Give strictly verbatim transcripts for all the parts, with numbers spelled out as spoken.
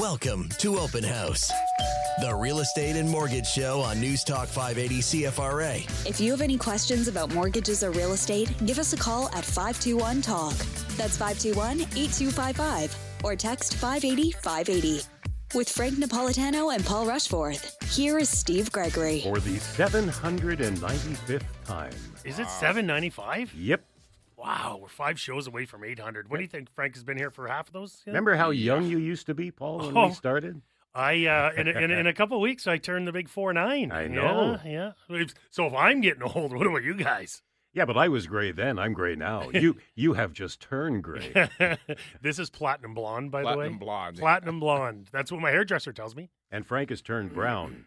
Welcome to Open House, the real estate and mortgage show on News Talk five eighty C F R A. If you have any questions about mortgages or real estate, give us a call at five two one TALK. That's five two one, eight two five five or text five eighty, five eighty. With Frank Napolitano and Paul Rushforth, here is Steve Gregory. For the seven hundred ninety-fifth time. Is it seven ninety-five? Yep. Wow, we're five shows away from eight hundred. What do you think? Frank has been here for half of those? Yeah? Remember how young you used to be, Paul, when oh, we started? I uh, in, in, in a couple of weeks, I turned the big four nine. I know. Yeah, yeah. So if I'm getting old, what about you guys? Yeah, but I was gray then. I'm gray now. You you have just turned gray. This is platinum blonde, by platinum the way. Platinum blonde. Platinum blonde. That's what my hairdresser tells me. And Frank has turned brown.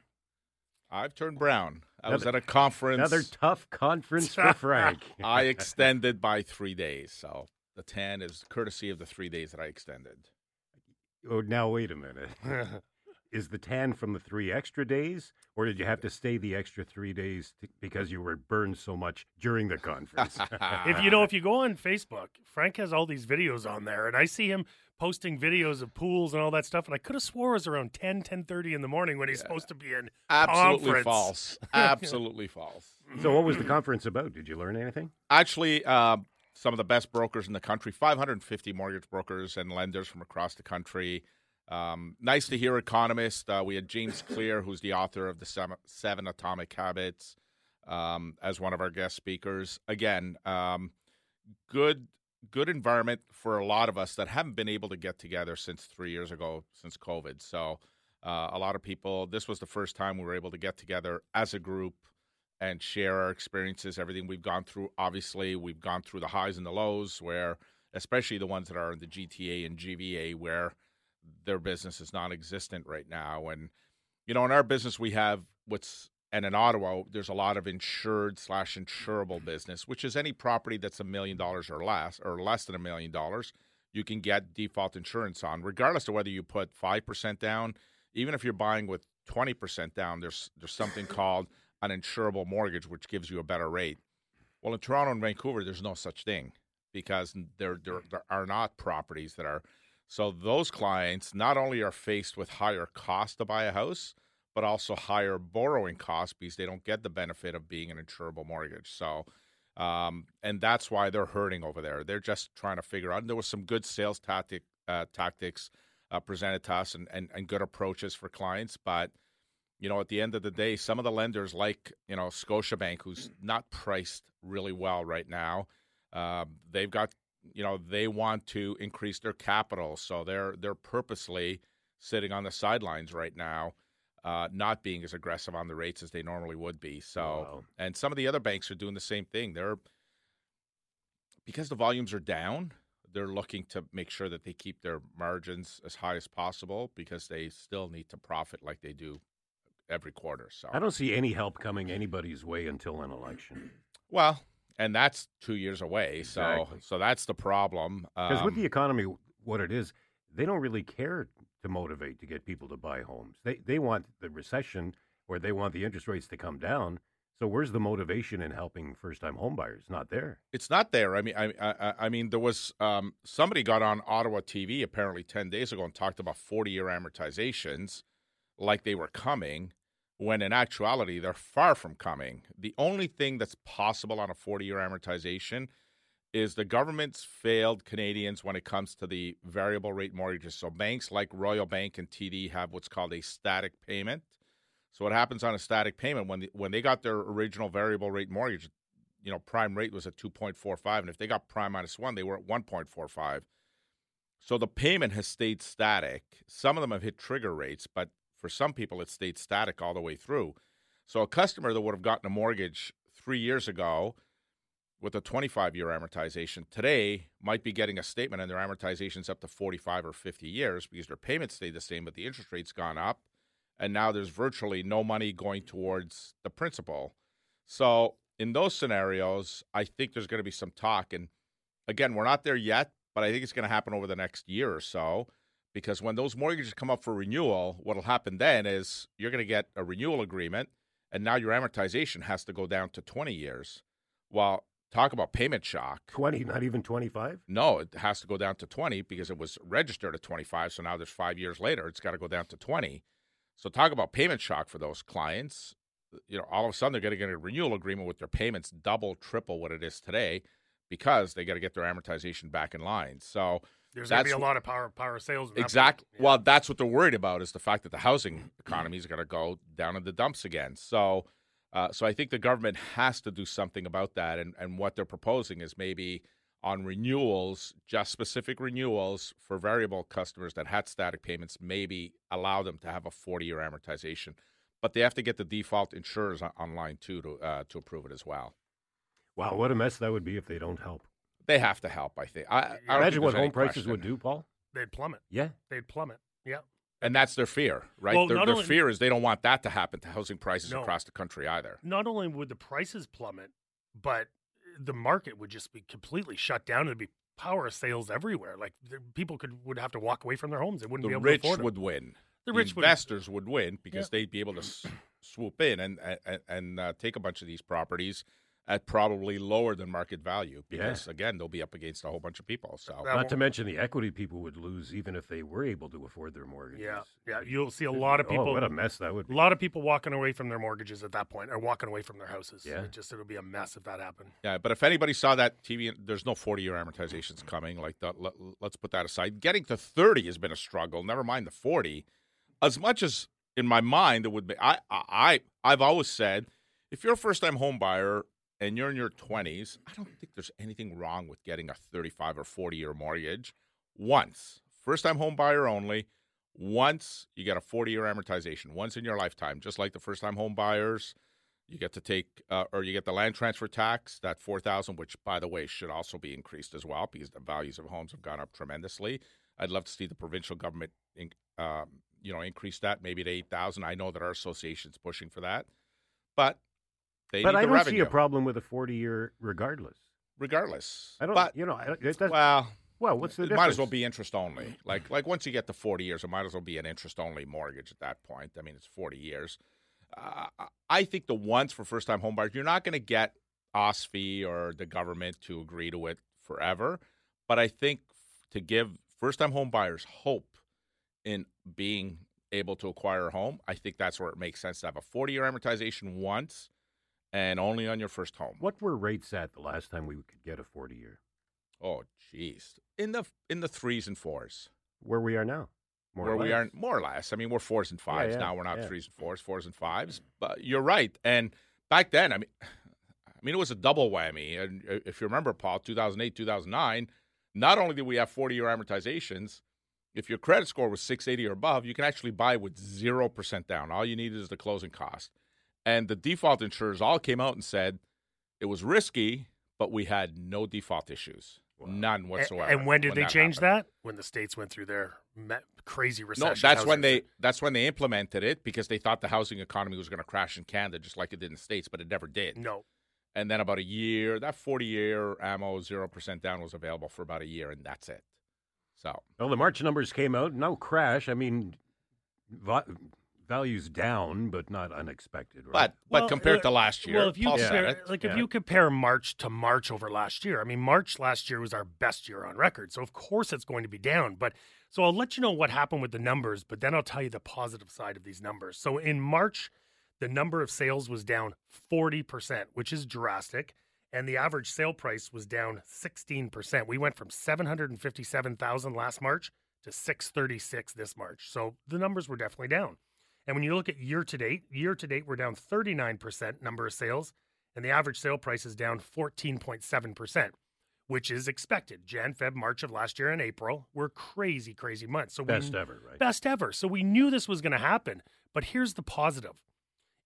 I've turned brown. I another, was at a conference. Another tough conference for Frank. I extended by three days. So the tan is courtesy of the three days that I extended. Oh, now wait a minute. Is the tan from the three extra days, or did you have to stay the extra three days to, because you were burned so much during the conference? If you know, if you go on Facebook, Frank has all these videos on there, and I see him posting videos of pools and all that stuff, and I could have swore it was around ten, ten thirty in the morning when he's yeah. supposed to be in Absolutely conference. false. Absolutely false. So what was the conference about? Did you learn anything? Actually, uh, some of the best brokers in the country, five hundred fifty mortgage brokers and lenders from across the country. Um, nice to hear economists. Uh, we had James Clear, who's the author of the seven, seven Atomic Habits, um, as one of our guest speakers. Again, um, good good environment for a lot of us that haven't been able to get together since three years ago, since COVID. So uh, a lot of people, this was the first time we were able to get together as a group and share our experiences, everything we've gone through. Obviously, we've gone through the highs and the lows, where especially the ones that are in the G T A and G V A, where their business is non-existent right now. And, you know, in our business, we have what's, and in Ottawa, there's a lot of insured slash insurable business, which is any property that's a million dollars or less, or less than a million dollars, you can get default insurance on, regardless of whether you put five percent down. Even if you're buying with twenty percent down, there's there's something called an insurable mortgage, which gives you a better rate. Well, in Toronto and Vancouver, there's no such thing, because there there, there are not properties that are. So those clients not only are faced with higher costs to buy a house, but also higher borrowing costs because they don't get the benefit of being an insurable mortgage. So, um, and that's why they're hurting over there. They're just trying to figure out. And there was some good sales tactic uh, tactics uh, presented to us and, and, and good approaches for clients. But, you know, at the end of the day, some of the lenders like, you know, Scotiabank, who's not priced really well right now, uh, they've got, you know, they want to increase their capital, so they're they're purposely sitting on the sidelines right now, uh, not being as aggressive on the rates as they normally would be. So, wow. And some of the other banks are doing the same thing. They're because the volumes are down, they're looking to make sure that they keep their margins as high as possible because they still need to profit like they do every quarter. So I don't see any help coming anybody's way until an election. Well. And that's two years away, so exactly. so that's the problem. Because um, with the economy, what it is, they don't really care to motivate to get people to buy homes. They they want the recession, or they want the interest rates to come down. So where's the motivation in helping first-time homebuyers? Not there. It's not there. I mean, I I, I mean, there was um, somebody got on Ottawa T V apparently ten days ago and talked about forty-year amortizations, like they were coming. When in actuality, they're far from coming. The only thing that's possible on a forty-year amortization is the government's failed Canadians when it comes to the variable rate mortgages. So banks like Royal Bank and T D have what's called a static payment. So what happens on a static payment, when the, when they got their original variable rate mortgage, you know, prime rate was at two point four five, and if they got prime minus one, they were at one point four five. So the payment has stayed static. Some of them have hit trigger rates, but for some people, it stayed static all the way through. So a customer that would have gotten a mortgage three years ago with a twenty-five-year amortization today might be getting a statement, and their amortization's up to forty-five or fifty years because their payments stayed the same, but the interest rate's gone up, and now there's virtually no money going towards the principal. So in those scenarios, I think there's going to be some talk. And again, we're not there yet, but I think it's going to happen over the next year or so. Because when those mortgages come up for renewal, what will happen then is you're going to get a renewal agreement, and now your amortization has to go down to twenty years. Well, Talk about payment shock. twenty, not even twenty-five? No, it has to go down to twenty because it was registered at twenty-five. So now there's five years later, it's got to go down to twenty. So talk about payment shock for those clients. You know, all of a sudden they're going to get a renewal agreement with their payments double, triple what it is today because they got to get their amortization back in line. So there's going to be a lot of power power sales. Exactly. Yeah. Well, that's what they're worried about is the fact that the housing economy is going to go down in the dumps again. So, uh, so I think the government has to do something about that. And, and what they're proposing is maybe on renewals, just specific renewals for variable customers that had static payments, maybe allow them to have a forty-year amortization. But they have to get the default insurers online too to uh, to approve it as well. Wow, what a mess that would be if they don't help. They have to help, I think. I, I imagine what home prices would do, Paul. They'd plummet. Yeah, they'd plummet. Yeah, and that's their fear, right? Well, their their only, fear is they don't want that to happen to housing prices no, across the country either. Not only would the prices plummet, but the market would just be completely shut down. It'd be power sales everywhere. Like the, people could would have to walk away from their homes. They wouldn't the be able to afford them. The rich would win. The, the rich investors would, would win because yeah. they'd be able to s- swoop in and and, and uh, take a bunch of these properties at probably lower than market value because, yeah. again, they'll be up against a whole bunch of people. So Not to mention the equity people would lose even if they were able to afford their mortgages. Yeah, yeah. You'll see a lot of people. Oh, what a mess that would be. A lot of people walking away from their mortgages at that point or walking away from their houses. Yeah. It just it'll be a mess if that happened. Yeah, but if anybody saw that T V, there's no forty-year amortizations coming. Like that. Let, let's put that aside. Getting to thirty has been a struggle, never mind the forty. As much as in my mind it would be, I, I, I've always said, if you're a first-time home buyer and you're in your twenties, I don't think there's anything wrong with getting a thirty-five or forty-year mortgage once. First-time home buyer only. Once you get a forty-year amortization, once in your lifetime, just like the first-time home buyers, you get to take uh, or you get the land transfer tax, that four thousand dollars, which, by the way, should also be increased as well because the values of homes have gone up tremendously. I'd love to see the provincial government in, um, you know, increase that maybe to eight thousand dollars. I know that our association's pushing for that, but They but I don't revenue. see a problem with a forty-year regardless. Regardless. I don't, but, you know, I, that's, well, well, what's the it difference? Might as well be interest only. Like, like once you get to forty years, it might as well be an interest-only mortgage at that point. I mean, it's forty years. Uh, I think the once for first-time home buyers, you're not going to get O S F I or the government to agree to it forever. But I think to give first-time home buyers hope in being able to acquire a home, I think that's where it makes sense to have a forty-year amortization once. And only on your first home. What were rates at the last time we could get a forty-year? Oh, geez, in the in the threes and fours. Where we are now, more where or we less. are more or less. I mean, we're fours and fives yeah, yeah, now. We're not yeah. threes and fours, fours and fives. But you're right. And back then, I mean, I mean, it was a double whammy. And if you remember, Paul, two thousand eight, two thousand nine, not only did we have forty-year amortizations. If your credit score was six eighty or above, you can actually buy with zero percent down. All you need is the closing cost. And the default insurers all came out and said it was risky, but we had no default issues, wow. none whatsoever. And, and when did when they that change happened. that? When the states went through their crazy recession. No, that's when they thing. that's when they implemented it because they thought the housing economy was going to crash in Canada just like it did in the States, but it never did. No. And then about a year, that forty-year ammo zero percent down was available for about a year, and that's it. So, well, the March numbers came out, no crash. I mean, va- values down, but not unexpected. Right? But but well, compared uh, to last year, well, if you Paul yeah. said it. like yeah. if you compare March to March over last year, I mean, March last year was our best year on record, so of course it's going to be down. But so I'll let you know what happened with the numbers, but then I'll tell you the positive side of these numbers. So in March, the number of sales was down forty percent, which is drastic, and the average sale price was down sixteen percent. We went from seven hundred fifty-seven thousand last March to six hundred thirty-six this March, so the numbers were definitely down. And when you look at year-to-date, year-to-date, we're down thirty-nine percent number of sales, and the average sale price is down fourteen point seven percent, which is expected. Jan, Feb, March of last year, and April were crazy, crazy months. So Best we, ever, right? Best ever. So we knew this was going to happen, but here's the positive.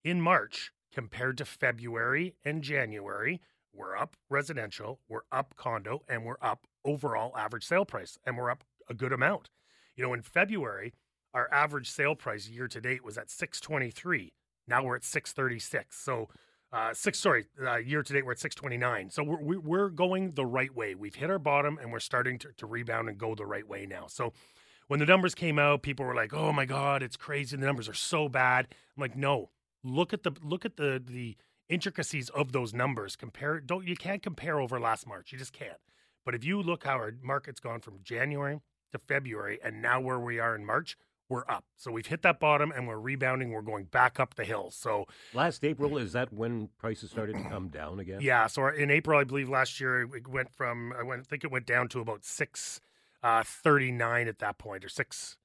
In March, compared to February and January, we're up residential, we're up condo, and we're up overall average sale price, and we're up a good amount. You know, in February, our average sale price year to date was at six twenty-three. Now we're at six thirty-six. So, uh, six sorry, uh, year to date we're at six twenty-nine. So we're we're going the right way. We've hit our bottom and we're starting to, to rebound and go the right way now. So, when the numbers came out, people were like, "Oh my God, it's crazy! The numbers are so bad." I'm like, "No, look at the look at the the intricacies of those numbers. Compare don't you can't compare over last March. You just can't. But if you look how our market's gone from January to February and now where we are in March, we're up. So we've hit that bottom and we're rebounding. We're going back up the hill. So last April, is that when prices started to come down again? Yeah. So in April, I believe last year it went from I went I think it went down to about six uh, thirty nine at that point, or six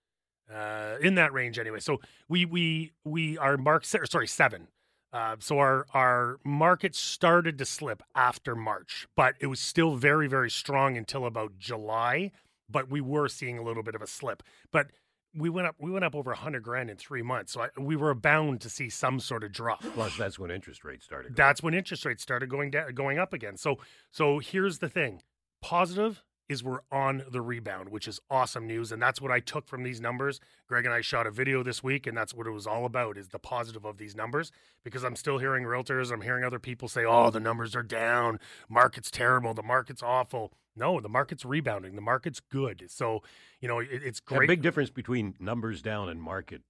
uh, in that range anyway. So we we we our mark sorry seven. Uh, so our, our market started to slip after March, but it was still very, very strong until about July. But we were seeing a little bit of a slip. But we went up we went up over one hundred grand in three months. So I, we were bound to see some sort of drop. Plus, that's when interest rates started going. That's when interest rates started going down, going up again. So so here's the thing. Positive is we're on the rebound, which is awesome news. And that's what I took from these numbers. Greg and I shot a video this week, and that's what it was all about, is the positive of these numbers, because I'm still hearing realtors, I'm hearing other people say, oh, the numbers are down, market's terrible, the market's awful. No, the market's rebounding, the market's good. So, you know, it, it's great. A big difference between numbers down and market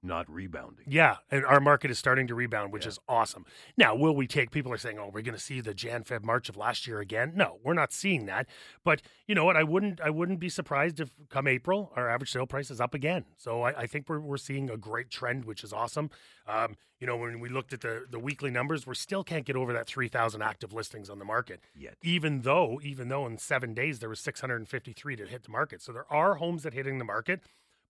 not rebounding. Yeah, and our market is starting to rebound, which yeah. is awesome. Now, will we take, people are saying, oh, we're going to see the Jan, Feb, March of last year again? No, we're not seeing that. But you know what? I wouldn't I wouldn't be surprised if come April, our average sale price is up again. So I, I think we're we're seeing a great trend, which is awesome. Um, you know, when we looked at the, the weekly numbers, we still can't get over that three thousand active listings on the market. Yet. Even though, even though in seven days, there was six hundred fifty-three that hit the market. So there are homes that are hitting the market.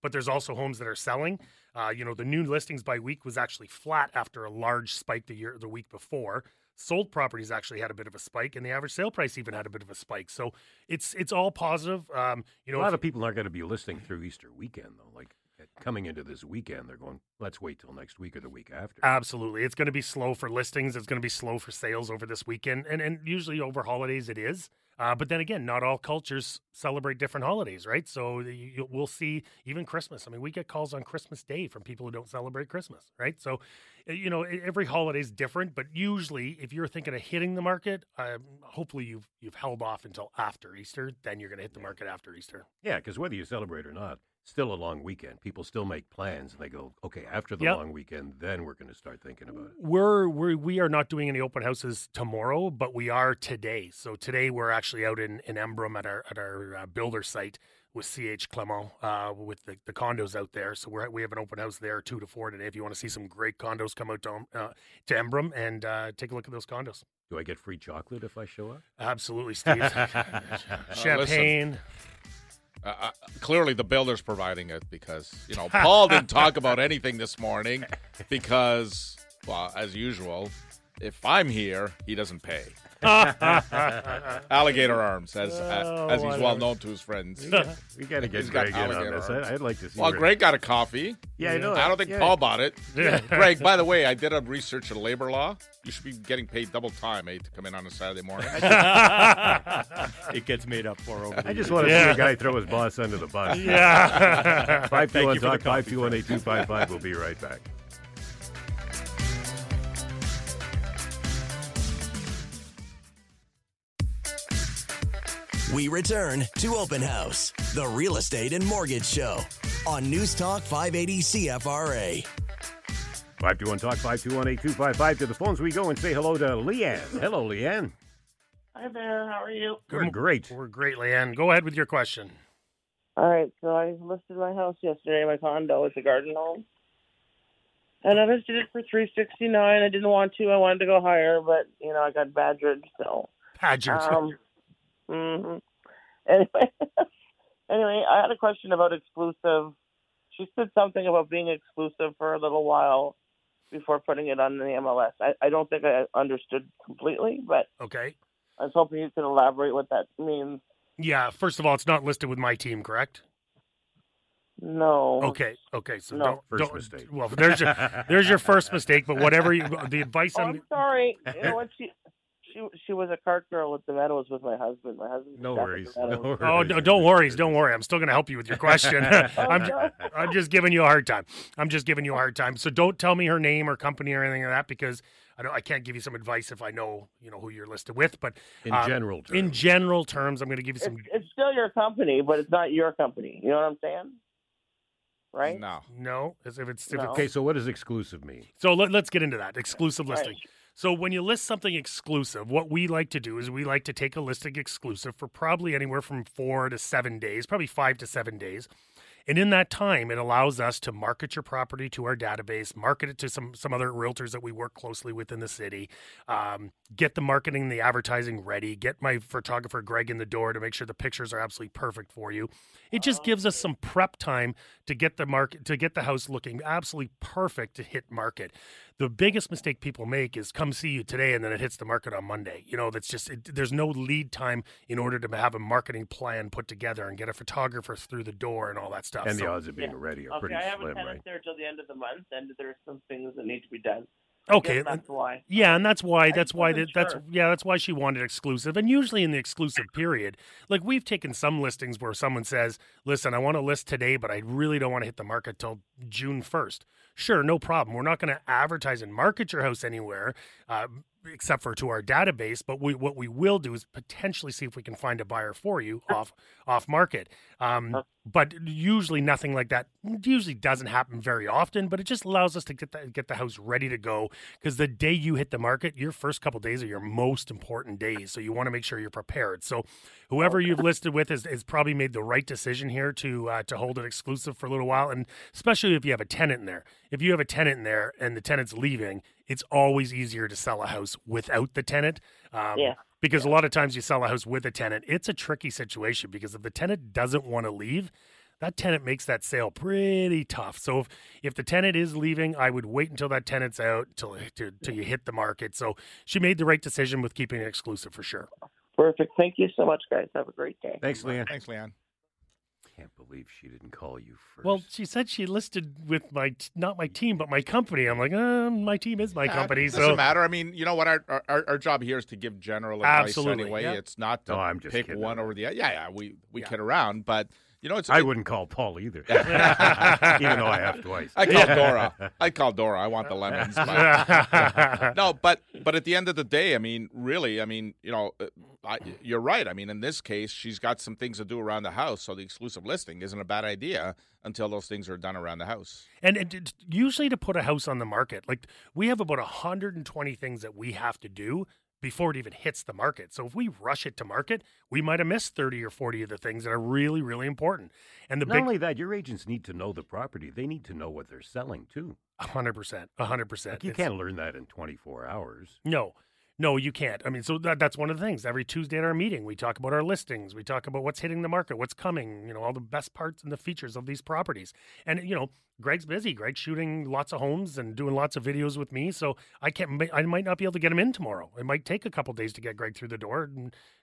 But there's also homes that are selling. Uh, you know, the new listings by week was actually flat after a large spike the year the week before. Sold properties actually had a bit of a spike, and the average sale price even had a bit of a spike. So it's it's all positive. Um, you know, a lot of people aren't going to be listing through Easter weekend though. Like coming into this weekend, they're going, let's wait till next week or the week after. Absolutely, it's going to be slow for listings. It's going to be slow for sales over this weekend, and and usually over holidays it is. Uh, but then again, not all cultures celebrate different holidays, right? So you, you, we'll see even Christmas. I mean, we get calls on Christmas Day from people who don't celebrate Christmas, right? So, you know, every holiday is different. But usually, if you're thinking of hitting the market, um, hopefully you've you've held off until after Easter. Then you're going to hit the market after Easter. Yeah, because whether you celebrate or not, still a long weekend. People still make plans, and they go, okay, after the yep. long weekend, then we're going to start thinking about it. We're, we're, we are not doing any open houses tomorrow, but we are today. So today we're actually out in, in Embrun at our at our uh, builder site with C H. Clement, uh, with the, the condos out there. So we're, we have an open house there, two to four today. If you want to see some great condos, come out to, uh, to Embrun and uh, take a look at those condos. Do I get free chocolate if I show up? Absolutely, Steve. Champagne. Uh, Uh, clearly, the builder's providing it because, you know, Paul didn't talk about anything this morning because, well, as usual, if I'm here, he doesn't pay. Alligator arms, as oh, as, as he's well known to his friends. Yeah. We got to get Greg in on this. I'd like to see. Well, Greg, Greg got a coffee. Yeah, I know. I don't think yeah. Paul bought it. Yeah. Greg, by the way, I did a research of labor law. You should be getting paid double time, eh, to come in on a Saturday morning. It gets made up for over. I just want to yeah. see a guy throw his boss under the bus. Yeah. Five two one talk five two one eight two five five. We'll be right back. We return to Open House, the real estate and mortgage show on News Talk five eighty C F R A. five two one Talk, five two one, eight two five five. To the phones we go and say hello to Leanne. Hello, Leanne. Hi there. How are you? We're great. We're great, Leanne. Go ahead with your question. All right. So I listed my house yesterday, my condo. It's a garden home. And I listed it for three hundred sixty-nine dollars. I didn't want to. I wanted to go higher, but, you know, I got badgered. So. Badgered. Um, Mm-hmm. Anyway, anyway, I had a question about exclusive. She said something about being exclusive for a little while before putting it on the M L S. I, I don't think I understood completely, but okay. I was hoping you could elaborate what that means. Yeah, first of all, it's not listed with my team, correct? No. Okay. Okay. So no. don't, first don't, mistake. Well, there's your there's your first mistake. But whatever you, the advice. Oh, on... I'm sorry. You know what she. She she was a cart girl at the Meadows with my husband. My husband. No worries. No worries. Oh, no, don't worry. Don't worry. I'm still going to help you with your question. I'm, I'm just giving you a hard time. I'm just giving you a hard time. So don't tell me her name or company or anything like that, because I don't. I can't give you some advice if I know you know who you're listed with. But in um, general terms. In general terms, I'm going to give you some. It's, it's still your company, but it's not your company. You know what I'm saying? Right? No. No. As if it's, if no. It's... Okay. So what does exclusive mean? So let, let's get into that exclusive listing. Right. So when you list something exclusive, what we like to do is we like to take a listing exclusive for probably anywhere from four to seven days, probably five to seven days. And in that time, it allows us to market your property to our database, market it to some some other realtors that we work closely with in the city, um, get the marketing and the advertising ready, get my photographer Greg in the door to make sure the pictures are absolutely perfect for you. It just gives us some prep time to get the market, to get the house looking absolutely perfect to hit market. The biggest mistake people make is come see you today and then it hits the market on Monday. You know, that's just, it, there's no lead time in order to have a marketing plan put together and get a photographer through the door and all that stuff. And so, the odds of being yeah. ready are okay, pretty slim, right? Okay, I haven't had it there till the end of the month, and there's some things that need to be done. Okay, that's why. Yeah, and that's why that's why that, that's yeah, that's why she wanted exclusive. And usually in the exclusive period, like we've taken some listings where someone says, "Listen, I want to list today, but I really don't want to hit the market till June first." Sure, no problem. We're not going to advertise and market your house anywhere, uh, except for to our database. But we, what we will do is potentially see if we can find a buyer for you off off market. Um, but usually nothing like that. It usually doesn't happen very often. But it just allows us to get the, get the house ready to go, because the day you hit the market, your first couple of days are your most important days. So you want to make sure you're prepared. So whoever you've listed with is, is probably made the right decision here to uh, to hold it exclusive for a little while, and especially if you have a tenant in there. If you have a tenant in there and the tenant's leaving, it's always easier to sell a house without the tenant. Um, yeah. Because yeah. a lot of times you sell a house with a tenant, it's a tricky situation, because if the tenant doesn't want to leave, that tenant makes that sale pretty tough. So if, if the tenant is leaving, I would wait until that tenant's out, till, till, till you hit the market. So she made the right decision with keeping it exclusive for sure. Perfect. Thank you so much, guys. Have a great day. Thanks, Leon. Thanks, Leon. I can't believe she didn't call you first. Well, she said she listed with my, not my team, but my company. I'm like, uh, my team is my yeah, company. It doesn't so. matter. I mean, you know what? Our, our our job here is to give general advice Absolutely, anyway. Yeah. It's not to no, I'm just pick kidding. one over the other. Yeah, yeah, we, we yeah. kid around, but... You know, it's, I it, wouldn't call Paul either, even though I have twice. I call Dora. I call Dora. I want the lemons. But, no, but but at the end of the day, I mean, really, I mean, you know, I, you're right. I mean, in this case, she's got some things to do around the house, so the exclusive listing isn't a bad idea until those things are done around the house. And it, usually to put a house on the market, like we have about one hundred twenty things that we have to do before it even hits the market. So if we rush it to market, we might have missed thirty or forty of the things that are really, really important. And the Not big... only that, your agents need to know the property. They need to know what they're selling, too. one hundred percent. one hundred percent. Like you it's... can't learn that in twenty-four hours. No. No, you can't. I mean, so that, that's one of the things. Every Tuesday at our meeting, we talk about our listings. We talk about what's hitting the market, what's coming, you know, all the best parts and the features of these properties. And, you know, Greg's busy. Greg's shooting lots of homes and doing lots of videos with me. So I can't, I might not be able to get him in tomorrow. It might take a couple of days to get Greg through the door.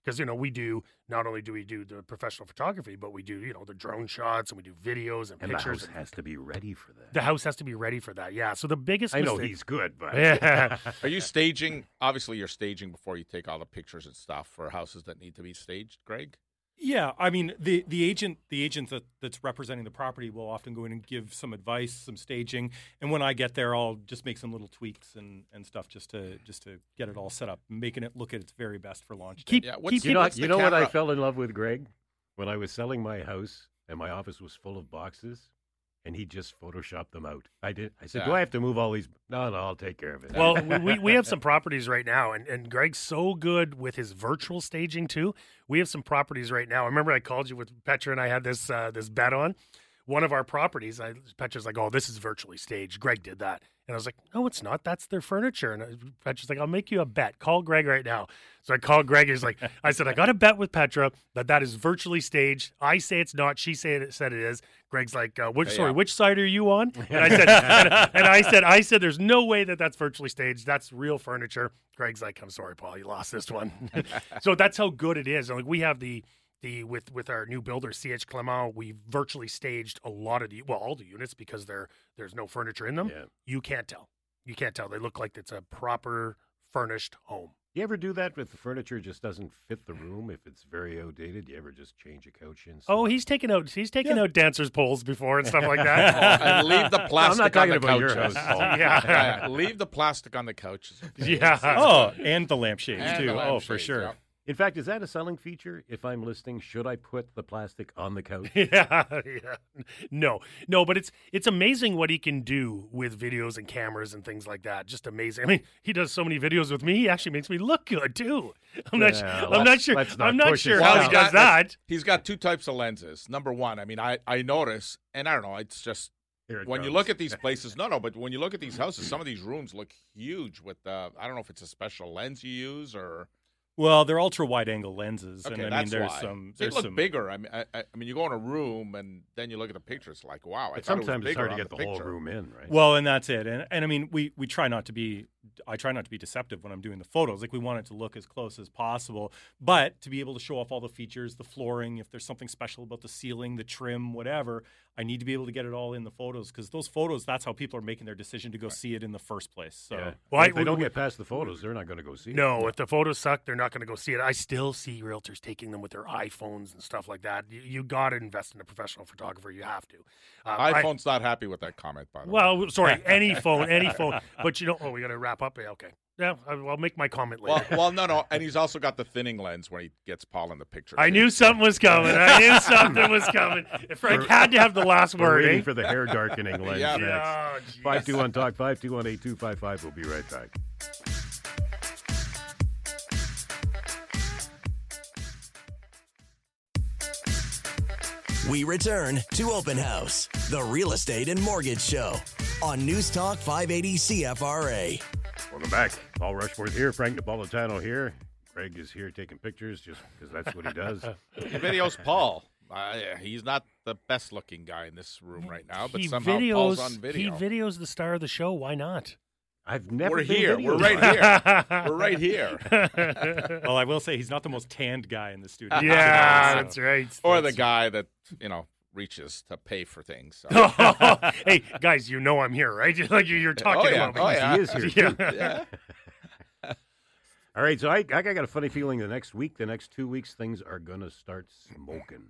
Because, you know, we do, not only do we do the professional photography, but we do, you know, the drone shots and we do videos and, and pictures. The house has to be ready for that. The house has to be ready for that. Yeah. So the biggest I mistake, know he's good, but. Yeah. Are you staging? Obviously, you're staging before you take all the pictures and stuff for houses that need to be staged, Greg? Yeah, I mean, the, the agent the agent that, that's representing the property will often go in and give some advice, some staging, and when I get there, I'll just make some little tweaks and, and stuff just to just to get it all set up, making it look at its very best for launch. Keep, yeah, what's, keep, you know, you know what I fell in love with, Greg? When I was selling my house and my office was full of boxes, and he just photoshopped them out. I did. I said, yeah. "Do I have to move all these?" No, no, I'll take care of it. Well, we we have some properties right now, and, and Greg's so good with his virtual staging too. We have some properties right now. I remember I called you with Petra, and I had this uh, this bet on one of our properties. I, Petra's like, "Oh, this is virtually staged. Greg did that," and I was like, "No, it's not. That's their furniture." And Petra's like, "I'll make you a bet. Call Greg right now." So I called Greg. He's like, "I said I got a bet with Petra that that is virtually staged. I say it's not. She said it said it is." Greg's like, uh, which, oh, yeah. sorry, which side are you on? And I said, and, and I said, I said, there's no way that that's virtually staged. That's real furniture. Greg's like, I'm sorry, Paul, you lost this one. So that's how good it is. And like we have the the with with our new builder C H Clement, we virtually staged a lot of the well all the units because they're there's no furniture in them. Yeah. You can't tell. You can't tell. They look like it's a proper furnished home. You ever do that if the furniture just doesn't fit the room, if it's very outdated? You ever just change a couch in? Oh, he's taken out he's taken yeah. out dancers' poles before and stuff like that. Oh, and leave the plastic no, I'm not on the about couch. Your house, Paul. Yeah. Yeah, leave the plastic on the couch. Yeah. Oh, and the lampshades too. The lamp oh, shades, for sure. Yeah. In fact, is that a selling feature? If I'm listening, should I put the plastic on the couch? Yeah, yeah. No, no, but it's it's amazing what he can do with videos and cameras and things like that. Just amazing. I mean, he does so many videos with me. He actually makes me look good too. I'm not. Yeah, I'm not sure. Not I'm not sure how he does that. He's got two types of lenses. Number one, I mean, I I notice, and I don't know. It's just. It when goes. You look at these places, no, no, but when you look at these houses, some of these rooms look huge with, uh, I don't know if it's a special lens you use or. Well, they're ultra wide angle lenses. Okay, and I mean, there's why. some. They look some... bigger. I mean, I, I mean, you go in a room and then you look at the picture. It's like, wow. I but sometimes it it's hard to get the, the whole room in, right? Well, and that's it. And and I mean, we, we try not to be, I try not to be deceptive when I'm doing the photos. Like, we want it to look as close as possible, but to be able to show off all the features, the flooring, if there's something special about the ceiling, the trim, whatever, I need to be able to get it all in the photos because those photos, that's how people are making their decision to go right. see it in the first place. So yeah. well, if I, they we, don't we, get past the photos, they're not going to go see no, it. No, if the photos suck, they're not. Not going to go see it. I still see realtors taking them with their iPhones and stuff like that. You, you got to invest in a professional photographer. You have to. Uh, iPhone's I, not happy with that comment, by the well, way. Well, sorry, any phone, any phone. But you know, oh, we got to wrap up. Okay, yeah, I'll make my comment later. Well, well, no, no, and he's also got the thinning lens when he gets Paul in the picture. I too. knew something was coming. I knew something was coming. Frank had to have the last word. Waiting eh? for the hair darkening lens. Yeah, next. Oh, five two one talk five two one eight two five five. We'll be right back. We return to Open House, the real estate and mortgage show on News Talk five eighty C F R A. Welcome back. Paul Rushforth here, Frank Napolitano here. Greg is here taking pictures just because that's what he does. He videos Paul. Uh, he's not the best looking guy in this room right now, but he somehow videos, Paul's on video. He videos the star of the show. Why not? I've never. We're here. We're right here. We're right here. Well, I will say he's not the most tanned guy in the studio. Yeah, today, so. That's right. Or that's the guy that you know reaches to pay for things. So. Hey guys, you know I'm here, right? Like you're talking oh, yeah. about me. Oh, yeah. He is here. Too. Yeah. Yeah. All right, so I, I got a funny feeling the next week, the next two weeks, things are gonna start smoking.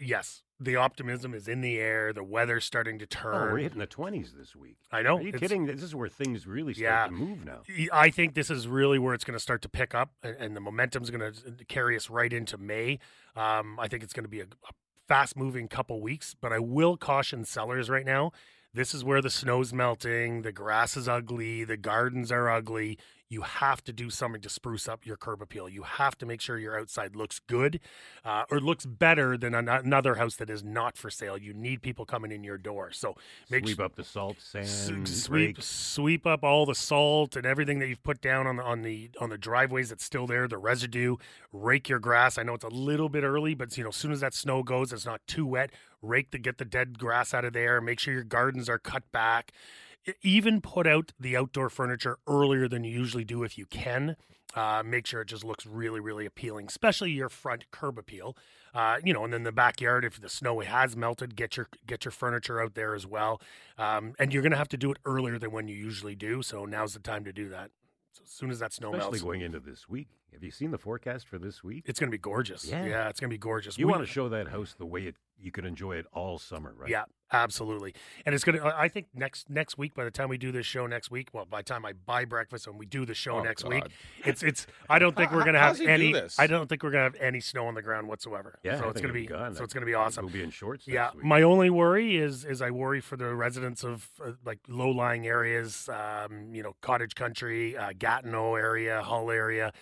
Yes. The optimism is in the air. The weather's starting to turn. Oh, we're hitting the twenties this week. I know. Are you kidding? This is where things really start yeah, to move now. I think this is really where it's going to start to pick up, and, and the momentum's going to carry us right into May. Um, I think it's going to be a, a fast-moving couple weeks, but I will caution sellers right now. This is where the snow's melting, the grass is ugly, the gardens are ugly. You have to do something to spruce up your curb appeal. You have to make sure your outside looks good uh, or looks better than an- another house that is not for sale. You need people coming in your door. So make Sweep sh- up the salt, sand, s- Sweep, sweep up all the salt and everything that you've put down on the, on the on the driveways that's still there, the residue. Rake your grass. I know it's a little bit early, but you know, as soon as that snow goes, it's not too wet. Rake to get the dead grass out of there. Make sure your gardens are cut back. Even put out the outdoor furniture earlier than you usually do if you can. Uh, make sure it just looks really, really appealing, especially your front curb appeal. Uh, you know, and then the backyard, if the snow has melted, get your get your furniture out there as well. Um, and you're going to have to do it earlier than when you usually do, so now's the time to do that. So as soon as that snow especially melts. Especially going into this week. Have you seen the forecast for this week? It's going to be gorgeous. Yeah, yeah it's going to be gorgeous. You we, want to show that house the way it you could enjoy it all summer, right? Yeah. Absolutely. And it's going to, I think next next week, by the time we do this show next week, well, by the time I buy breakfast and we do the show oh, next God. week, it's, it's, I don't think we're going to have any, I don't think we're going to have any snow on the ground whatsoever. Yeah, so it's going to be, so it's going to be awesome. We'll be in shorts next yeah, week. My only worry is, is I worry for the residents of uh, like low-lying areas, um, you know, cottage country, uh, Gatineau area, Hull area.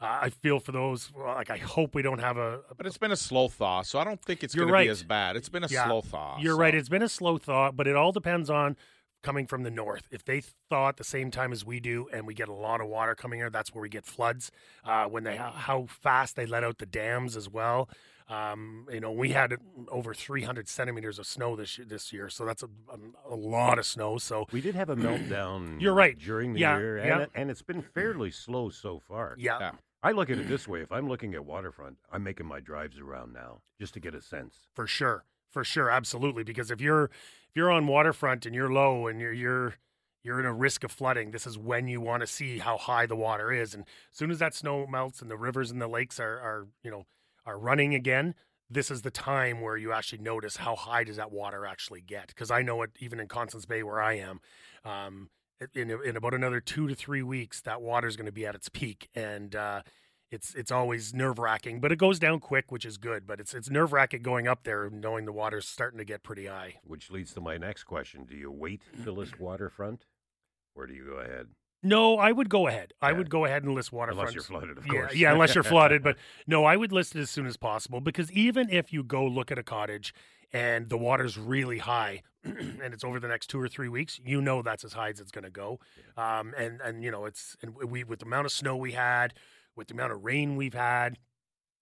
Uh, I feel for those. Like I hope we don't have a. a but it's been a slow thaw, so I don't think it's going right. to be as bad. It's been a yeah, slow thaw. You're so. right. It's been a slow thaw, but it all depends on coming from the north. If they thaw at the same time as we do, and we get a lot of water coming here, that's where we get floods. Uh, when they how fast they let out the dams as well. Um, you know, we had over three hundred centimeters of snow this year, this year, so that's a, a, a lot of snow. So we did have a meltdown. You're right during the yeah, year, yeah. And, it, and it's been fairly slow so far. Yeah. yeah. I look at it this way. If I'm looking at waterfront, I'm making my drives around now just to get a sense. For sure. For sure. Absolutely. Because if you're if you're on waterfront and you're low and you're you're you're in a risk of flooding, this is when you want to see how high the water is. And as soon as that snow melts and the rivers and the lakes are, are you know, are running again, this is the time where you actually notice how high does that water actually get. Because I know it even in Constance Bay where I am. Um, In, in about another two to three weeks, that water is going to be at its peak, and uh, it's it's always nerve-wracking, but it goes down quick, which is good. But it's it's nerve-wracking going up there knowing the water's starting to get pretty high. Which leads to my next question. Do you wait till this waterfront, or do you go ahead? No, I would go ahead. Yeah. I would go ahead and list waterfront. Unless you're flooded, of course. Yeah, yeah, unless you're flooded. But no, I would list it as soon as possible, because even if you go look at a cottage and the water's really high and it's over the next two or three weeks, you know that's as high as it's going to go. Yeah. Um, and, and, you know, it's and we with the amount of snow we had, with the amount of rain we've had,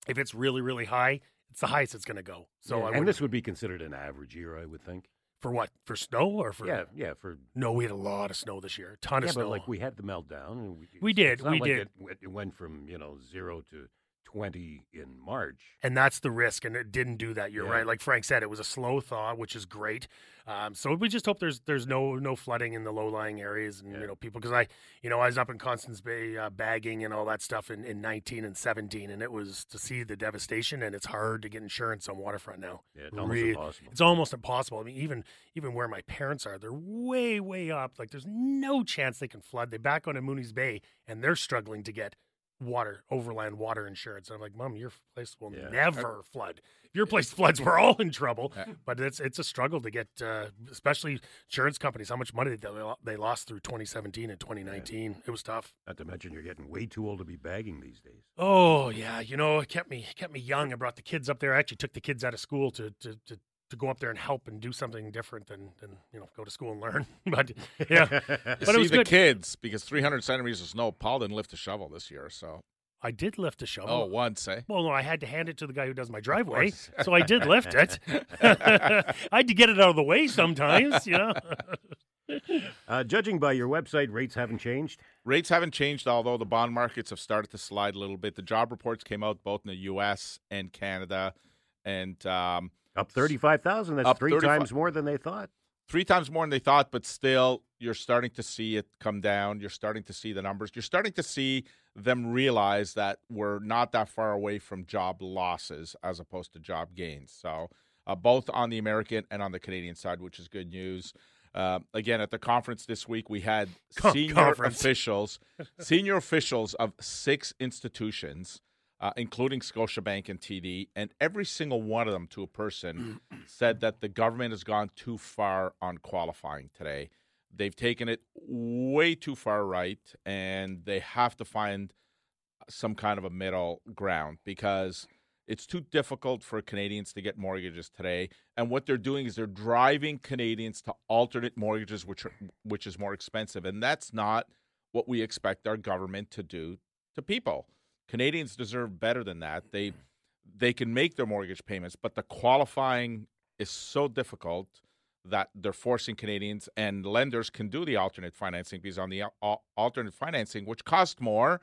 if it's really, really high, it's the highest it's going to go. So, yeah, I And this would be considered an average year, I would think. For what? For snow or for? Yeah, yeah. For no, we had a lot of snow this year. A ton yeah, of snow. Yeah, but like we had the meltdown. And we, we did. We like did. It, it went from you know zero to twenty in March. And that's the risk, and it didn't do that. You're yeah. right. Like Frank said, it was a slow thaw, which is great. Um, so we just hope there's there's no no flooding in the low lying areas, and yeah. you know people because I you know I was up in Constance Bay uh, bagging and all that stuff in, in nineteen and seventeen, and it was to see the devastation. And it's hard to get insurance on waterfront now. Yeah, it's almost Re- impossible. It's almost impossible. I mean, even even where my parents are, they're way way up. Like there's no chance they can flood. They back onto Mooney's Bay, and they're struggling to get water, overland water insurance. And I'm like, Mom, your place will yeah. never I, flood. If your place floods, we're all in trouble. I, but it's it's a struggle to get, uh, especially insurance companies, how much money they lost through twenty seventeen and twenty nineteen. Yeah. It was tough. Not to mention you're getting way too old to be bagging these days. Oh, yeah. You know, it kept me, kept me young. I brought the kids up there. I actually took the kids out of school to to, to to go up there and help and do something different than, than you know, go to school and learn. But, yeah. but see, it was the good. Kids, because three hundred centimeters of snow, Paul didn't lift a shovel this year, so. I did lift a shovel. Oh, once, eh? Well, no, I had to hand it to the guy who does my driveway, so I did lift it. I had to get it out of the way sometimes, you know. Uh, judging by your website, rates haven't changed? Rates haven't changed, although the bond markets have started to slide a little bit. The job reports came out both in the U S and Canada, and um, up thirty-five thousand. That's three times more than they thought. Three times more than they thought, but still you're starting to see it come down. You're starting to see the numbers. You're starting to see them realize that we're not that far away from job losses as opposed to job gains. So uh, both on the American and on the Canadian side, which is good news. Uh, again, at the conference this week, we had Con- senior conference. officials, senior officials of six institutions, Uh, including Scotiabank and T D, and every single one of them to a person said that the government has gone too far on qualifying today. They've taken it way too far right, and they have to find some kind of a middle ground because it's too difficult for Canadians to get mortgages today. And what they're doing is they're driving Canadians to alternate mortgages, which are, which is more expensive. And that's not what we expect our government to do to people. Canadians deserve better than that. They they can make their mortgage payments, but the qualifying is so difficult that they're forcing Canadians, and lenders can do the alternate financing because on the al- alternate financing, which costs more,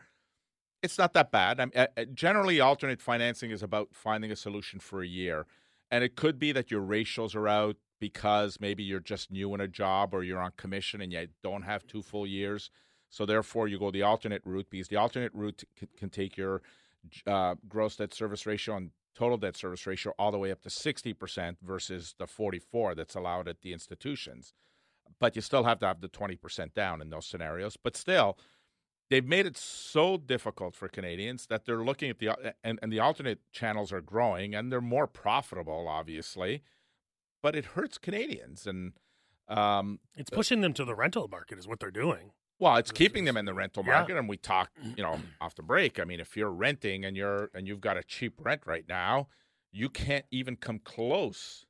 it's not that bad. I mean, uh, generally, alternate financing is about finding a solution for a year, and it could be that your ratios are out because maybe you're just new in a job or you're on commission and you don't have two full years. So, therefore, you go the alternate route because the alternate route can, can take your uh, gross debt service ratio and total debt service ratio all the way up to sixty percent versus the forty-four that's allowed at the institutions. But you still have to have the twenty percent down in those scenarios. But still, they've made it so difficult for Canadians that they're looking at the and, – and the alternate channels are growing and they're more profitable, obviously. But it hurts Canadians. and um, It's pushing them to the rental market is what they're doing. Well, it's keeping them in the rental market, yeah. and we talked, you know, off the break. I mean, if you're renting and you're and you've got a cheap rent right now, you can't even come close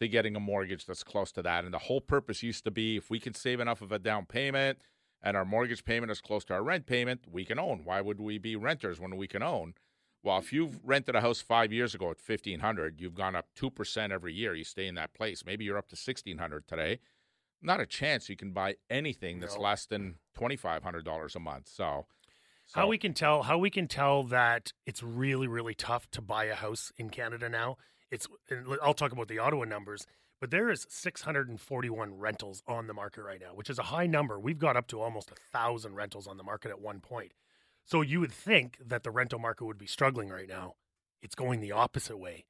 to getting a mortgage that's close to that. And the whole purpose used to be if we can save enough of a down payment and our mortgage payment is close to our rent payment, we can own. Why would we be renters when we can own? Well, if you've rented a house five years ago at fifteen hundred dollars, you've gone up two percent every year. You stay in that place. Maybe you're up to sixteen hundred dollars today. Not a chance you can buy anything that's no. less than twenty-five hundred dollars a month. So, so how we can tell how we can tell that it's really really tough to buy a house in Canada now. It's and I'll talk about the Ottawa numbers, but there is six hundred forty-one rentals on the market right now, which is a high number. We've got up to almost one thousand rentals on the market at one point. So you would think that the rental market would be struggling right now. It's going the opposite way.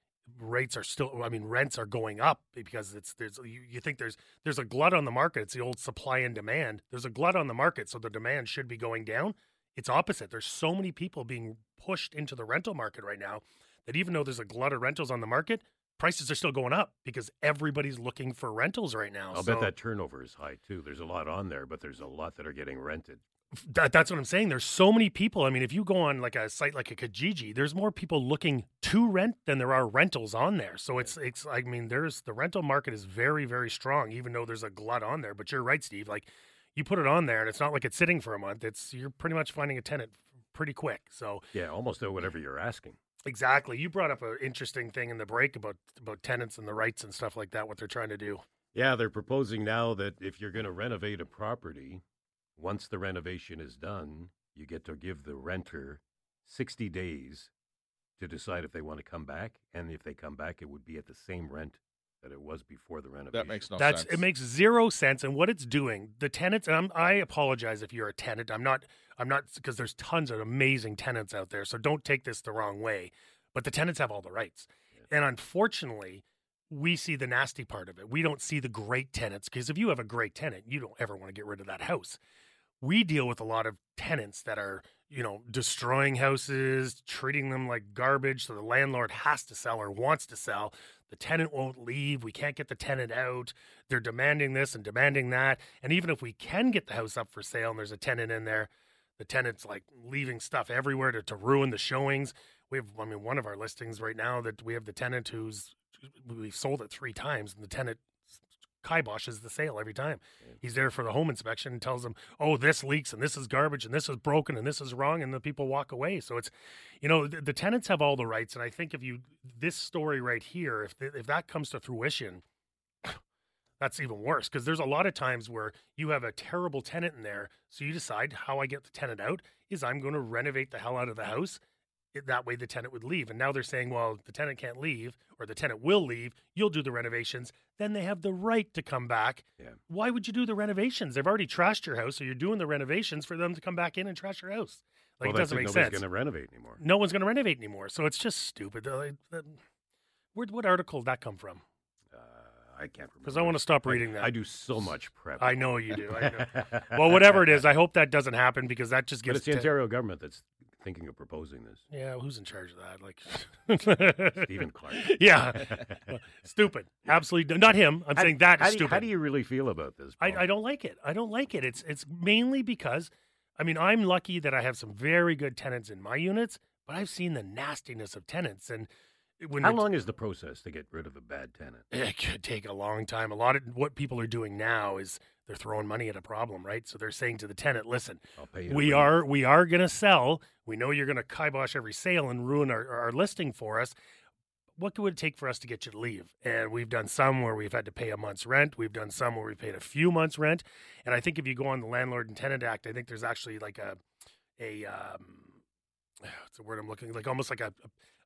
Rates are still, I mean, rents are going up because it's, there's, you, you think there's, there's a glut on the market. It's the old supply and demand. There's a glut on the market. So the demand should be going down. it's opposite. There's so many people being pushed into the rental market right now that even though there's a glut of rentals on the market, prices are still going up because everybody's looking for rentals right now. I'll so, bet that turnover is high too. There's a lot on there, but there's a lot that are getting rented. That, that's what I'm saying. There's so many people. I mean, if you go on like a site like a Kijiji, there's more people looking to rent than there are rentals on there. So it's, it's, I mean, there's, the rental market is very, very strong, even though there's a glut on there. But you're right, Steve. Like, you put it on there and it's not like it's sitting for a month. It's, you're pretty much finding a tenant pretty quick. So yeah, almost whatever you're asking. Exactly. You brought up an interesting thing in the break about, about tenants and the rights and stuff like that, what they're trying to do. Yeah, they're proposing now that if you're going to renovate a property, once the renovation is done, you get to give the renter sixty days to decide if they want to come back. And if they come back, it would be at the same rent that it was before the renovation. That makes no That's, sense. It makes zero sense. And what it's doing, the tenants, and I'm, I apologize if you're a tenant. I'm not, I'm not, because there's tons of amazing tenants out there. So don't take this the wrong way. But the tenants have all the rights. Yeah. And unfortunately, we see the nasty part of it. We don't see the great tenants, because if you have a great tenant, you don't ever want to get rid of that house. We deal with a lot of tenants that are, you know, destroying houses, treating them like garbage. So the landlord has to sell or wants to sell. The tenant won't leave. We can't get the tenant out. They're demanding this and demanding that. And even if we can get the house up for sale and there's a tenant in there, the tenant's like leaving stuff everywhere to, to ruin the showings. We have, I mean, one of our listings right now that we have the tenant who's, we've sold it three times and the tenant kiboshes the sale every time. Yeah. He's there for the home inspection and tells them, oh, this leaks and this is garbage and this is broken and this is wrong, and the people walk away. So it's, you know, the, the tenants have all the rights. And I think if you, this story right here, if th- if that comes to fruition, that's even worse, because there's a lot of times where you have a terrible tenant in there. So you decide, how I get the tenant out is I'm going to renovate the hell out of the house. It, that way the tenant would leave. And now they're saying, well, the tenant can't leave, or the tenant will leave. You'll do the renovations. Then they have the right to come back. Yeah. Why would you do the renovations? They've already trashed your house, so you're doing the renovations for them to come back in and trash your house. Like, well, it doesn't make sense. Nobody's going to renovate anymore. No one's going to renovate anymore. So it's just stupid. Like, that, where, what article did that come from? Uh, I can't remember. Because I want to stop reading I, that. I do so much prep. I know you do. I know. Well, whatever it is, I hope that doesn't happen, because that just gives... But it's the ten- Ontario government that's... thinking of proposing this. Yeah, who's in charge of that? Like Stephen Clark. Yeah. Stupid. Absolutely. Not him. I'm how, saying that is stupid. You, how do you really feel about this, Paul? I, I don't like it. I don't like it. It's it's mainly because, I mean, I'm lucky that I have some very good tenants in my units, but I've seen the nastiness of tenants. And when How long is the process to get rid of a bad tenant? It could take a long time. A lot of what people are doing now is they're throwing money at a problem, right? So they're saying to the tenant, listen, I'll pay you we are we are going to sell. We know you're going to kibosh every sale and ruin our, our listing for us. What would it take for us to get you to leave? And we've done some where we've had to pay a month's rent. We've done some where we've paid a few months' rent. And I think if you go on the Landlord and Tenant Act, I think there's actually like a, a um, what's the word I'm looking, like almost like a,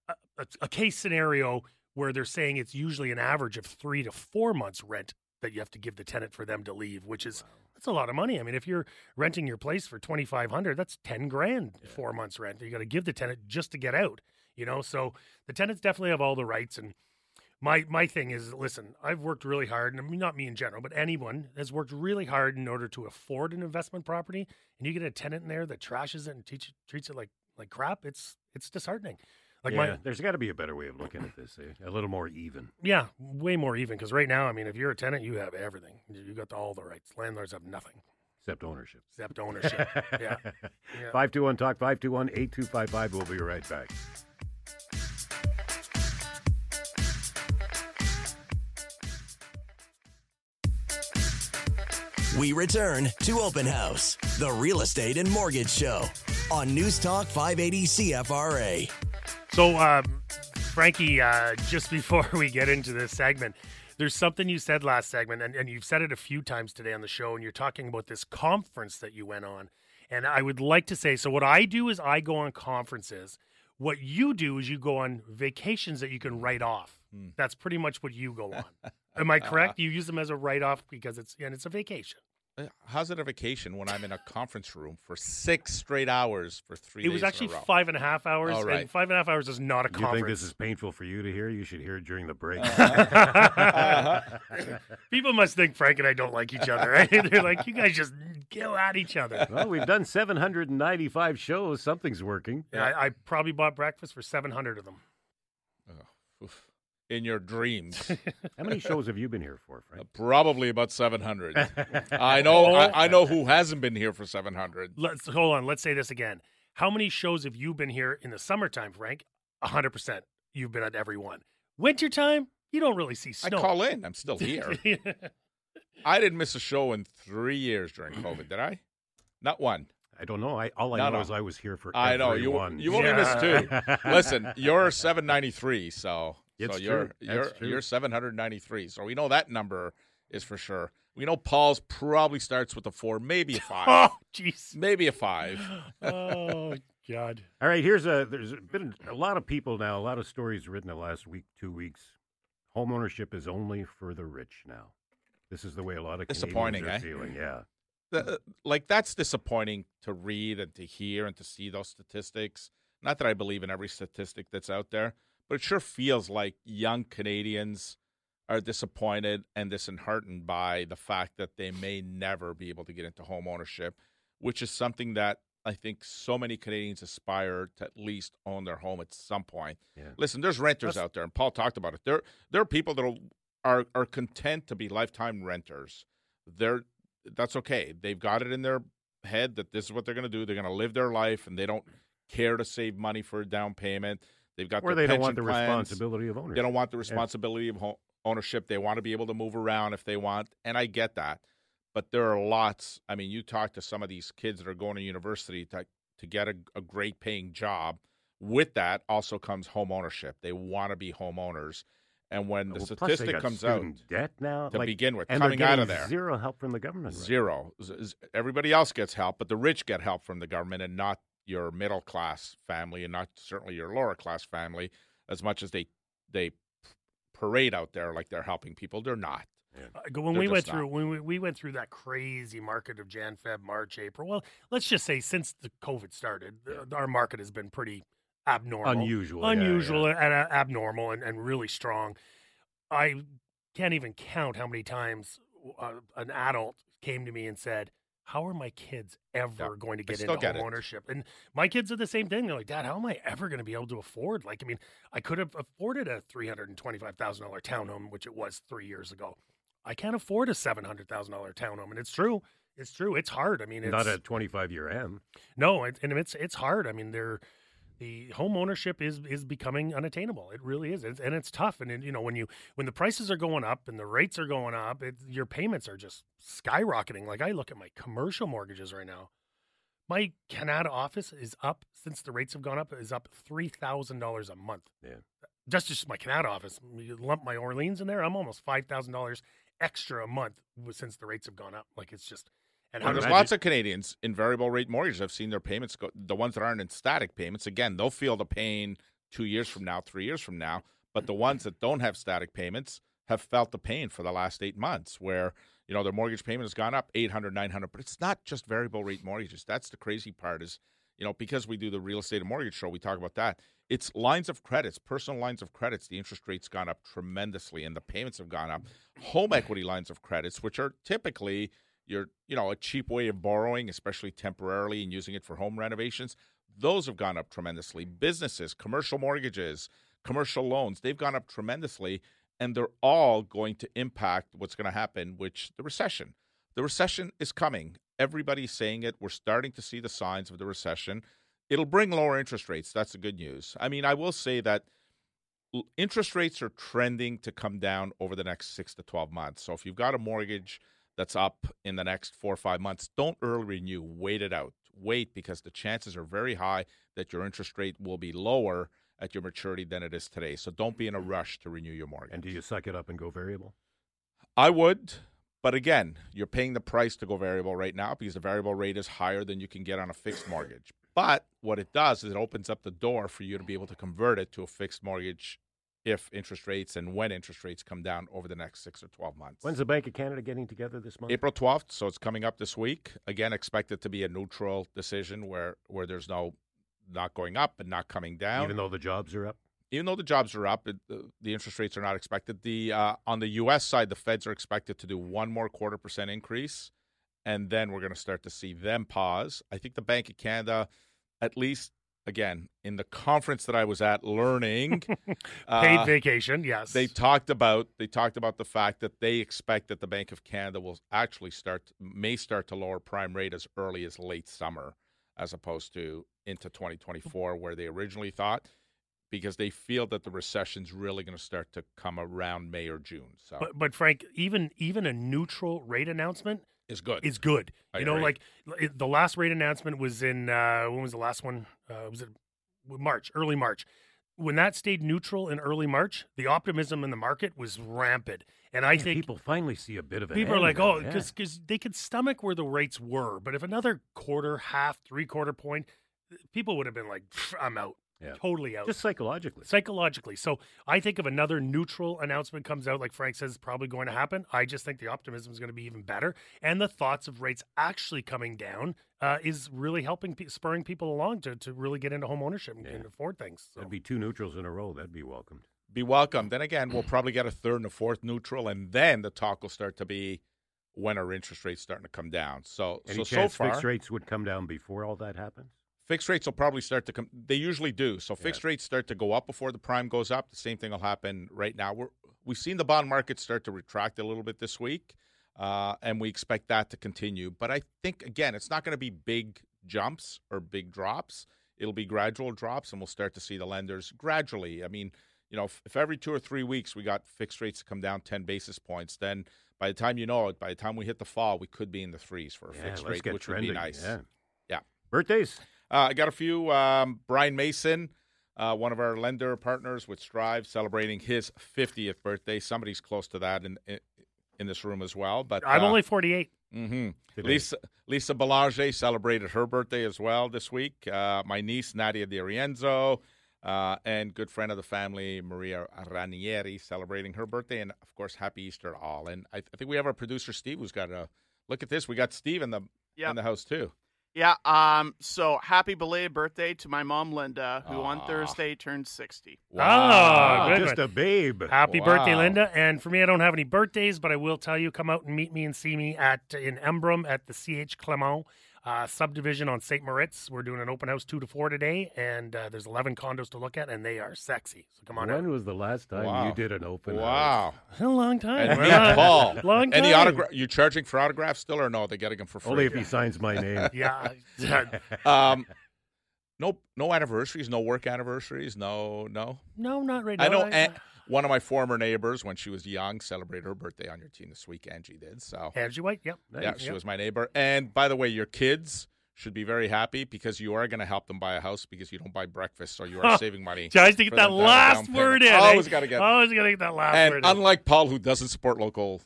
a, a, a case scenario where they're saying it's usually an average of three to four months' rent that you have to give the tenant for them to leave, which is, wow. That's a lot of money. I mean, if you're renting your place for twenty-five hundred dollars, that's ten grand, yeah. Four months rent. You got to give the tenant just to get out, you know? So the tenants definitely have all the rights. And my, my thing is, listen, I've worked really hard, and not me in general, but anyone has worked really hard in order to afford an investment property. And you get a tenant in there that trashes it and teach, treats it like, like crap. It's, it's disheartening. Like yeah, my, there's got to be a better way of looking at this, eh? A little more even. Yeah, way more even, because right now, I mean, if you're a tenant, you have everything. You got all the rights. Landlords have nothing. Except ownership. Except ownership, yeah. yeah. five two one TALK, five two one eight two five five. We'll be right back. We return to Open House, the real estate and mortgage show on News Talk five eighty C F R A. So, um, Frankie, uh, just before we get into this segment, there's something you said last segment, and, and you've said it a few times today on the show, and you're talking about this conference that you went on. And I would like to say, so what I do is I go on conferences. What you do is you go on vacations that you can write off. Hmm. That's pretty much what you go on. Am I correct? You use them as a write-off because it's, and it's a vacation. How's it a vacation when I'm in a conference room for six straight hours for three days? It was actually five and a half hours. Oh, right. And five and a half hours is not a you conference. You think this is painful for you to hear? You should hear it during the break. Uh-huh. uh-huh. People must think Frank and I don't like each other, right? They're like, you guys just go at each other. Well, we've done seven hundred ninety-five shows. Something's working. Yeah, I, I probably bought breakfast for seven hundred of them. Oh, oof. In your dreams. How many shows have you been here for, Frank? Uh, probably about seven hundred. I know oh. I, I know who hasn't been here for seven hundred. Let's hold on. Let's say this again. How many shows have you been here in the summertime, Frank? one hundred percent. You've been at every one. Wintertime, you don't really see snow. I call in. I'm still here. Yeah. I didn't miss a show in three years during COVID, did I? Not one. I don't know. I all I no, know no. is I was here for I know. You, you only yeah. missed two. Listen, you're seven ninety-three, so... It's so you're true. you're true. you're seven hundred ninety-three. So we know that number is for sure. We know Paul's probably starts with a four, maybe a five. Oh, jeez. Maybe a five. Oh, God. All right, here's a there's been a lot of people now, a lot of stories written the last week, two weeks. Homeownership is only for the rich now. This is the way a lot of Canadians are eh? feeling, yeah. The, like that's disappointing to read and to hear and to see those statistics. Not that I believe in every statistic that's out there. But it sure feels like young Canadians are disappointed and disheartened by the fact that they may never be able to get into home ownership, which is something that I think so many Canadians aspire to at least own their home at some point. Yeah. Listen, there's renters That's... out there, and Paul talked about it. There, there are people that are are content to be lifetime renters. They're That's okay. They've got it in their head that this is what they're going to do. They're going to live their life, and they don't care to save money for a down payment. They've got or they don't want the plans. responsibility of ownership. They don't want the responsibility yeah. of ownership. They want to be able to move around if they want, and I get that. But there are lots. I mean, you talk to some of these kids that are going to university to, to get a, a great-paying job. With that also comes home ownership. They want to be homeowners. And when the well, statistic comes out, debt now, to like, begin with, coming out of there, zero help from the government. Right? Zero. Everybody else gets help, but the rich get help from the government and not your middle-class family and not certainly your lower-class family, as much as they they parade out there like they're helping people. They're not. Uh, when they're we went not. through when we, we went through that crazy market of Jan, Feb, March, April, well, let's just say since the COVID started, yeah. our market has been pretty abnormal. Unusual. Unusual yeah, yeah. and uh, abnormal and, and really strong. I can't even count how many times uh, an adult came to me and said, how are my kids ever yeah, going to get into home ownership? And my kids are the same thing. They're like, Dad, how am I ever going to be able to afford? Like, I mean, I could have afforded a three hundred twenty-five thousand dollars townhome, which it was three years ago. I can't afford a seven hundred thousand dollars townhome. And it's true. It's true. It's hard. I mean, it's not a twenty-five year M. No, it, and it's it's hard. I mean, they're, the home ownership is is becoming unattainable. It really is. It's, and it's tough. And, it, you know, when you when the prices are going up and the rates are going up, it, your payments are just skyrocketing. Like, I look at my commercial mortgages right now. My Canada office is up, since the rates have gone up, is up three thousand dollars a month. Yeah. That's just my Canada office. You lump my Orleans in there, I'm almost five thousand dollars extra a month since the rates have gone up. Like, it's just... And well, there's imagine. lots of Canadians in variable rate mortgages. I've seen their payments go. The ones that aren't in static payments, again, they'll feel the pain two years from now, three years from now. But the ones that don't have static payments have felt the pain for the last eight months where, you know, their mortgage payment has gone up eight hundred, nine hundred. But it's not just variable rate mortgages. That's the crazy part is, you know, because we do the real estate and mortgage show, we talk about that. It's lines of credits, personal lines of credits. The interest rate's gone up tremendously and the payments have gone up. Home equity lines of credits, which are typically – You're, you know, a cheap way of borrowing, especially temporarily, and using it for home renovations. Those have gone up tremendously. Businesses, commercial mortgages, commercial loans, they've gone up tremendously, and they're all going to impact what's going to happen, which the recession. The recession is coming. Everybody's saying it. We're starting to see the signs of the recession. It'll bring lower interest rates. That's the good news. I mean, I will say that interest rates are trending to come down over the next six to twelve months. So if you've got a mortgage that's up in the next four or five months, don't early renew. Wait it out. Wait, because the chances are very high that your interest rate will be lower at your maturity than it is today. So don't be in a rush to renew your mortgage. And do you suck it up and go variable? I would, but again, you're paying the price to go variable right now because the variable rate is higher than you can get on a fixed mortgage. But what it does is it opens up the door for you to be able to convert it to a fixed mortgage if interest rates and when interest rates come down over the next six or twelve months. When's the Bank of Canada getting together this month? April twelfth, so it's coming up this week. Again, expected to be a neutral decision where, where there's no not going up and not coming down. Even though the jobs are up? Even though the jobs are up, it, the, the interest rates are not expected. The uh, on the U S side, the Feds are expected to do one more quarter percent increase, and then we're going to start to see them pause. I think the Bank of Canada, at least, again, in the conference that I was at learning. uh, Paid vacation, yes. They talked about they talked about the fact that they expect that the Bank of Canada will actually start, may start to lower prime rate as early as late summer as opposed to into twenty twenty-four where they originally thought, because they feel that the recession's really going to start to come around May or June. So, But, but Frank, even even a neutral rate announcement is good. Is good. I you know, agree. Like the last rate announcement was in, uh, when was the last one? Uh, was it March, early March? When that stayed neutral in early March, the optimism in the market was rampant. And I yeah, think people finally see a bit of it. People are like, oh, because yeah. they could stomach where the rates were. But if another quarter, half, three quarter point, people would have been like, I'm out. Yeah. Totally out. Just psychologically. Psychologically. So I think if another neutral announcement comes out, like Frank says, it's probably going to happen. I just think the optimism is going to be even better. And the thoughts of rates actually coming down uh, is really helping, pe- spurring people along to, to really get into home ownership and, yeah. and afford things. So. That'd be two neutrals in a row. That'd be welcomed. Be welcomed. Then again, we'll probably get a third and a fourth neutral. And then the talk will start to be, when are interest rates starting to come down? So, Any so, chance so far, fixed rates would come down before all that happens? Fixed rates will probably start to come. They usually do. So fixed yeah. rates start to go up before the prime goes up. The same thing will happen right now. We're, we've seen the bond market start to retract a little bit this week, uh, and we expect that to continue. But I think, again, it's not going to be big jumps or big drops. It'll be gradual drops, and we'll start to see the lenders gradually. I mean, you know, if, if every two or three weeks we got fixed rates to come down ten basis points, then by the time you know it, by the time we hit the fall, we could be in the threes for a yeah, fixed rate, which trending. Would be nice. Yeah. yeah. Birthdays. Uh, I got a few. Um, Brian Mason, uh, one of our lender partners with Strive, celebrating his fiftieth birthday. Somebody's close to that in in, in this room as well. But uh, I'm only forty-eight. Mm-hmm. Lisa Lisa Belanger celebrated her birthday as well this week. Uh, my niece Nadia DiRienzo uh, and good friend of the family Maria Ranieri celebrating her birthday, and of course, happy Easter to all. And I, th- I think we have our producer Steve, who's got a look at this. We got Steve in the yep. in the house too. Yeah, um, so happy belated birthday to my mom, Linda, who Aww. on Thursday turned sixty. Wow. Oh, good Just one. a babe. Happy wow. birthday, Linda. And for me, I don't have any birthdays, but I will tell you, come out and meet me and see me at in Embrun at the C H Clement uh, subdivision on Saint Moritz. We're doing an open house two to four today, and uh, there's eleven condos to look at, and they are sexy. So come on when out. When was the last time wow. you did an open wow. house? Wow. A long time. And yeah, Paul. Long time. Any autogra- you charging for autographs still, or no? They're getting them for free. Only if he signs my name. Yeah. um, no, no anniversaries, no work anniversaries, no, no, no, not right now. I know I, An- I... one of my former neighbors, when she was young, celebrated her birthday on your team this week. Angie did. So Angie White, yep, yeah, yep. She was my neighbor. And by the way, your kids should be very happy because you are going to help them buy a house because you don't buy breakfast, so you are oh, saving money. Tries to get that last word in. Always got to get. Always got to get that last and word in. And unlike Paul, who doesn't support local.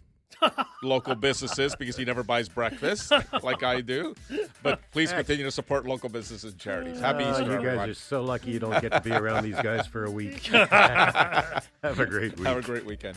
local businesses because he never buys breakfast like I do. But please continue to support local businesses and charities. Happy oh, Easter. You guys everyone. Are so lucky you don't get to be around these guys for a week. Have a great week. Have a great weekend.